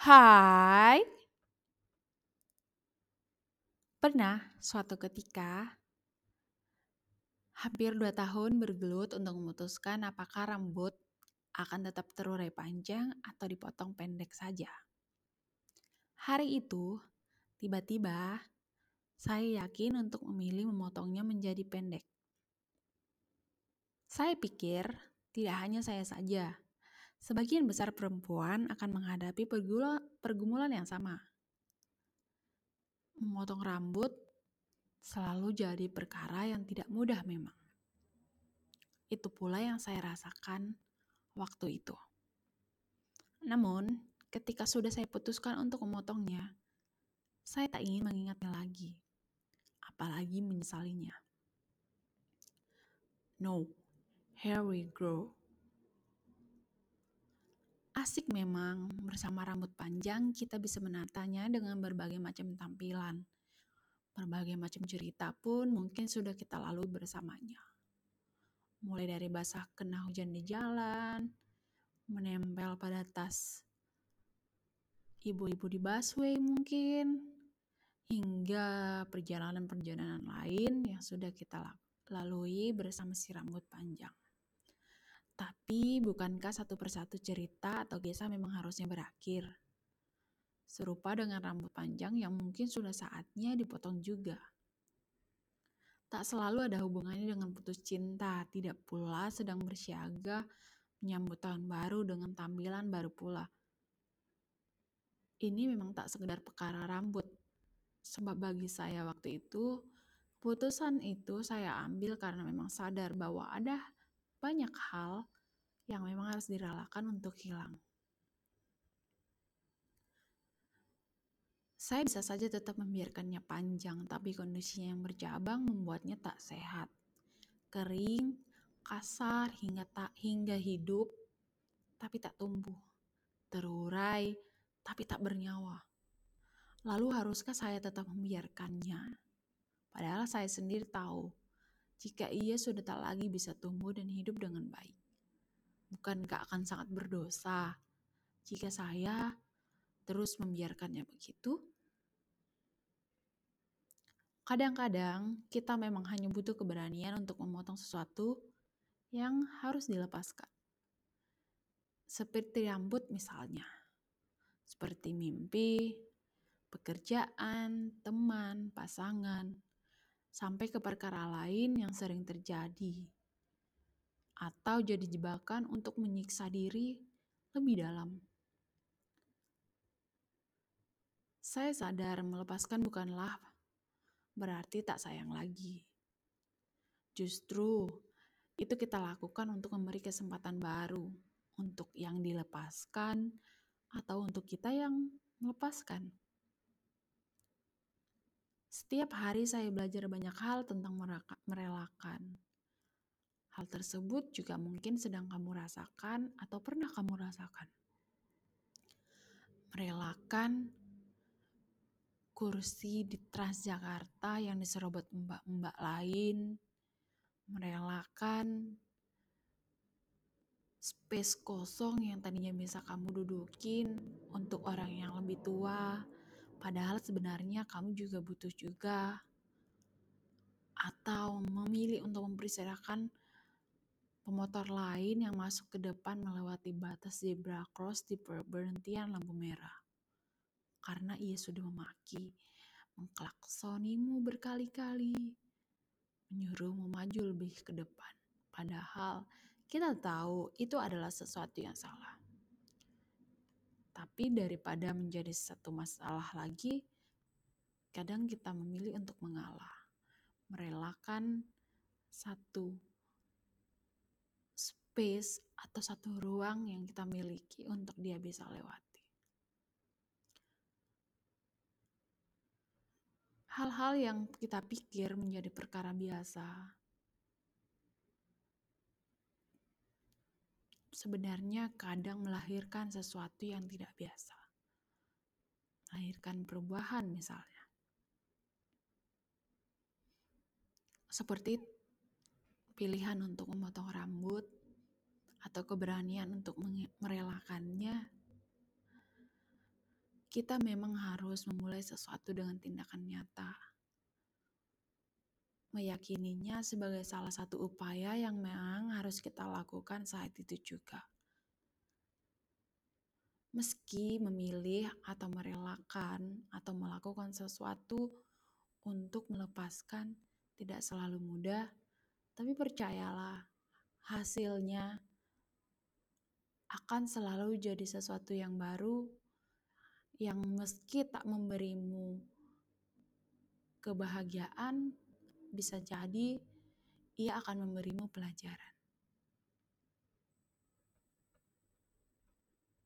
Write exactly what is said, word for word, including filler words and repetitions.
Hai, pernah suatu ketika hampir dua tahun bergelut untuk memutuskan apakah rambut akan tetap terurai panjang atau dipotong pendek saja. Hari itu, tiba-tiba saya yakin untuk memilih memotongnya menjadi pendek. Saya pikir tidak hanya saya saja, sebagian besar perempuan akan menghadapi pergula- pergumulan yang sama. Memotong rambut selalu jadi perkara yang tidak mudah memang. Itu pula yang saya rasakan waktu itu. Namun, ketika sudah saya putuskan untuk memotongnya, saya tak ingin mengingatnya lagi, apalagi menyesalinya. No, here we grow. Asik memang, bersama rambut panjang kita bisa menatanya dengan berbagai macam tampilan. Berbagai macam cerita pun mungkin sudah kita lalui bersamanya. Mulai dari basah kena hujan di jalan, menempel pada tas ibu-ibu di busway mungkin, hingga perjalanan-perjalanan lain yang sudah kita lalui bersama si rambut panjang. Tapi, bukankah satu persatu cerita atau kisah memang harusnya berakhir? Serupa dengan rambut panjang yang mungkin sudah saatnya dipotong juga. Tak selalu ada hubungannya dengan putus cinta, tidak pula sedang bersiaga menyambut tahun baru dengan tampilan baru pula. Ini memang tak sekedar perkara rambut. Sebab bagi saya waktu itu, keputusan itu saya ambil karena memang sadar bahwa ada banyak hal yang memang harus direlakan untuk hilang. Saya bisa saja tetap membiarkannya panjang, tapi kondisinya yang bercabang membuatnya tak sehat. Kering, kasar, hingga tak hingga hidup, tapi tak tumbuh. Terurai, tapi tak bernyawa. Lalu haruskah saya tetap membiarkannya? Padahal saya sendiri tahu jika ia sudah tak lagi bisa tumbuh dan hidup dengan baik. Bukankah akan sangat berdosa jika saya terus membiarkannya begitu? Kadang-kadang kita memang hanya butuh keberanian untuk memotong sesuatu yang harus dilepaskan. Seperti rambut misalnya, seperti mimpi, pekerjaan, teman, pasangan, sampai ke perkara lain yang sering terjadi, atau jadi jebakan untuk menyiksa diri lebih dalam. Saya sadar melepaskan bukanlah berarti tak sayang lagi. Justru, itu kita lakukan untuk memberi kesempatan baru untuk yang dilepaskan atau untuk kita yang melepaskan. Setiap hari saya belajar banyak hal tentang merelakan. Hal tersebut juga mungkin sedang kamu rasakan atau pernah kamu rasakan. Merelakan kursi di Transjakarta yang diserobot mbak-mbak lain. Merelakan space kosong yang tadinya bisa kamu dudukin untuk orang yang lebih tua. Padahal sebenarnya kamu juga butuh juga, atau memilih untuk mempersilahkan pemotor lain yang masuk ke depan melewati batas zebra cross di perberhentian lampu merah. Karena ia sudah memaki, mengklaksonimu berkali-kali, menyuruhmu maju lebih ke depan. Padahal kita tahu itu adalah sesuatu yang salah. Tapi daripada menjadi satu masalah lagi, kadang kita memilih untuk mengalah. Merelakan satu space atau satu ruang yang kita miliki untuk dia bisa lewati. Hal-hal yang kita pikir menjadi perkara biasa, sebenarnya kadang melahirkan sesuatu yang tidak biasa. Melahirkan perubahan misalnya. Seperti pilihan untuk memotong rambut atau keberanian untuk merelakannya. kita memang harus memulai sesuatu dengan tindakan nyata. Meyakininya sebagai salah satu upaya yang memang harus kita lakukan saat itu juga. Meski memilih atau merelakan atau melakukan sesuatu untuk melepaskan tidak selalu mudah, tapi percayalah hasilnya akan selalu jadi sesuatu yang baru, yang meski tak memberimu kebahagiaan, bisa jadi ia akan memberimu pelajaran.